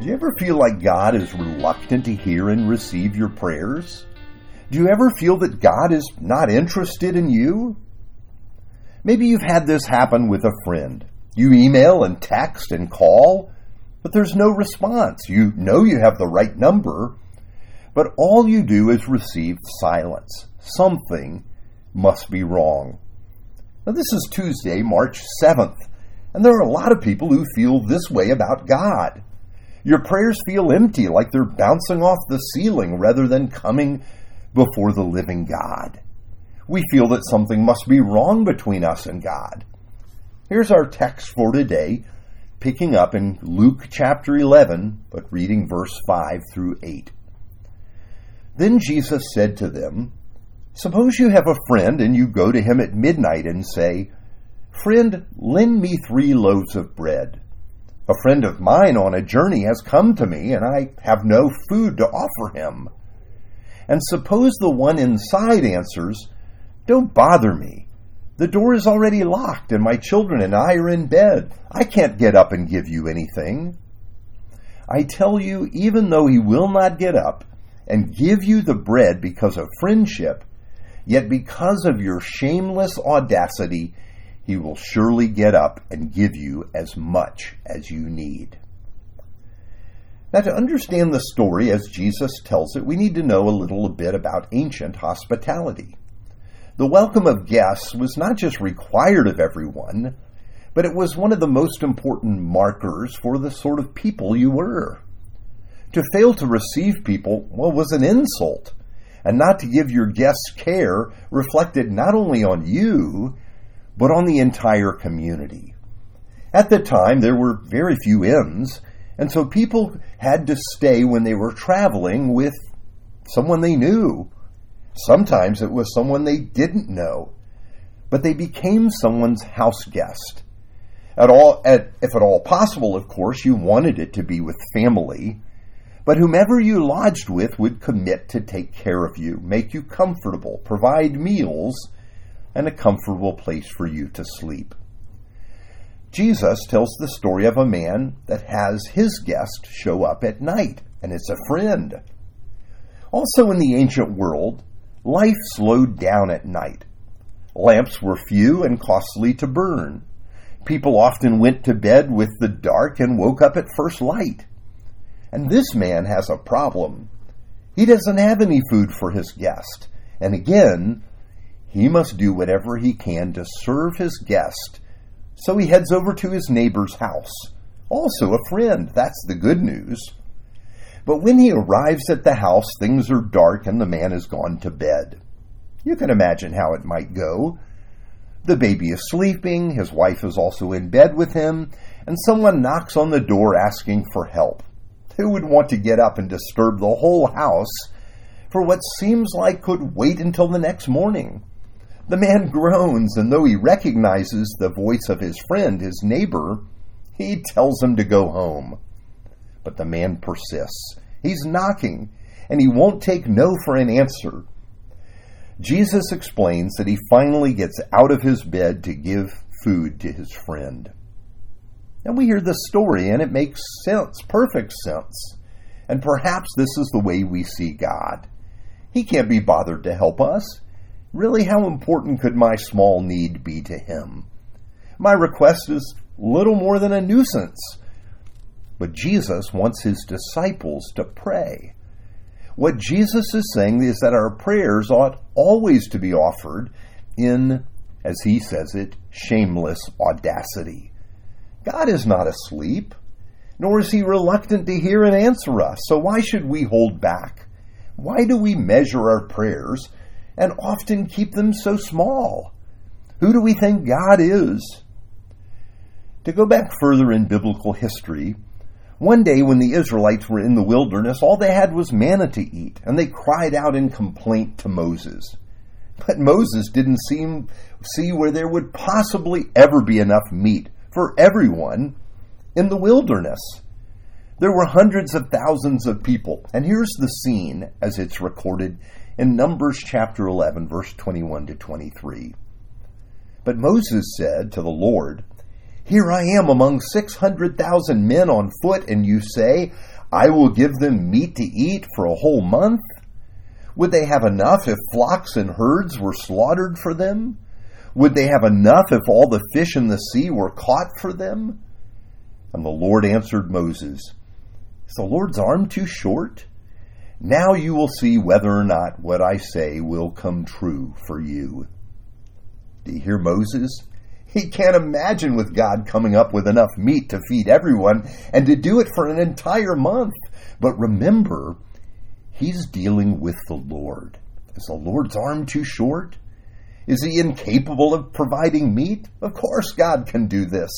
Do you ever feel like God is reluctant to hear and receive your prayers? Do you ever feel that God is not interested in you? Maybe you've had this happen with a friend. You email and text and call, but there's no response. You know you have the right number, but all you do is receive silence. Something must be wrong. Now, this is Tuesday, March 7th, and there are a lot of people who feel this way about God. Your prayers feel empty, like they're bouncing off the ceiling rather than coming before the living God. We feel that something must be wrong between us and God. Here's our text for today, picking up in Luke chapter 11, but reading verse 5 through 8. Then Jesus said to them, "Suppose you have a friend and you go to him at midnight and say, 'Friend, lend me 3 loaves of bread. A friend of mine on a journey has come to me, and I have no food to offer him.' And suppose the one inside answers, 'Don't bother me. The door is already locked, and my children and I are in bed. I can't get up and give you anything.' I tell you, even though he will not get up and give you the bread because of friendship, yet because of your shameless audacity, he will surely get up and give you as much as you need." Now, to understand the story as Jesus tells it, we need to know a little bit about ancient hospitality. The welcome of guests was not just required of everyone, but it was one of the most important markers for the sort of people you were. To fail to receive people, was an insult, and not to give your guests care reflected not only on you, but on the entire community. At the time, there were very few inns, and so people had to stay when they were traveling with someone they knew. Sometimes it was someone they didn't know, but they became someone's house guest. If at all possible, of course, you wanted it to be with family, but whomever you lodged with would commit to take care of you, make you comfortable, provide meals, and a comfortable place for you to sleep. Jesus tells the story of a man that has his guest show up at night, and it's a friend. Also in the ancient world, life slowed down at night. Lamps were few and costly to burn. People often went to bed with the dark and woke up at first light. And this man has a problem. He doesn't have any food for his guest, and again, he must do whatever he can to serve his guest, so he heads over to his neighbor's house, also a friend. That's the good news. But when he arrives at the house, things are dark and the man has gone to bed. You can imagine how it might go. The baby is sleeping, his wife is also in bed with him, and someone knocks on the door asking for help. Who would want to get up and disturb the whole house for what seems like could wait until the next morning? The man groans, and though he recognizes the voice of his friend, his neighbor, he tells him to go home. But the man persists. He's knocking, and he won't take no for an answer. Jesus explains that he finally gets out of his bed to give food to his friend. And we hear the story, and it makes sense, perfect sense. And perhaps this is the way we see God. He can't be bothered to help us. Really, how important could my small need be to him? My request is little more than a nuisance. But Jesus wants his disciples to pray. What Jesus is saying is that our prayers ought always to be offered in, as he says it, shameless audacity. God is not asleep, nor is he reluctant to hear and answer us, so why should we hold back? Why do we measure our prayers and often keep them so small? Who do we think God is? To go back further in biblical history, one day when the Israelites were in the wilderness, all they had was manna to eat, and they cried out in complaint to Moses. But Moses didn't see where there would possibly ever be enough meat for everyone in the wilderness. There were hundreds of thousands of people, and here's the scene as it's recorded in Numbers chapter 11, verse 21 to 23. But Moses said to the Lord, Here I am among 600,000 men on foot, and you say, I will give them meat to eat for a whole month? Would they have enough if flocks and herds were slaughtered for them? Would they have enough if all the fish in the sea were caught for them? And the Lord answered Moses, Is the Lord's arm too short? Now you will see whether or not what I say will come true for you. Do you hear Moses? He can't imagine with God coming up with enough meat to feed everyone and to do it for an entire month. But remember, he's dealing with the Lord. Is the Lord's arm too short? Is he incapable of providing meat? Of course God can do this.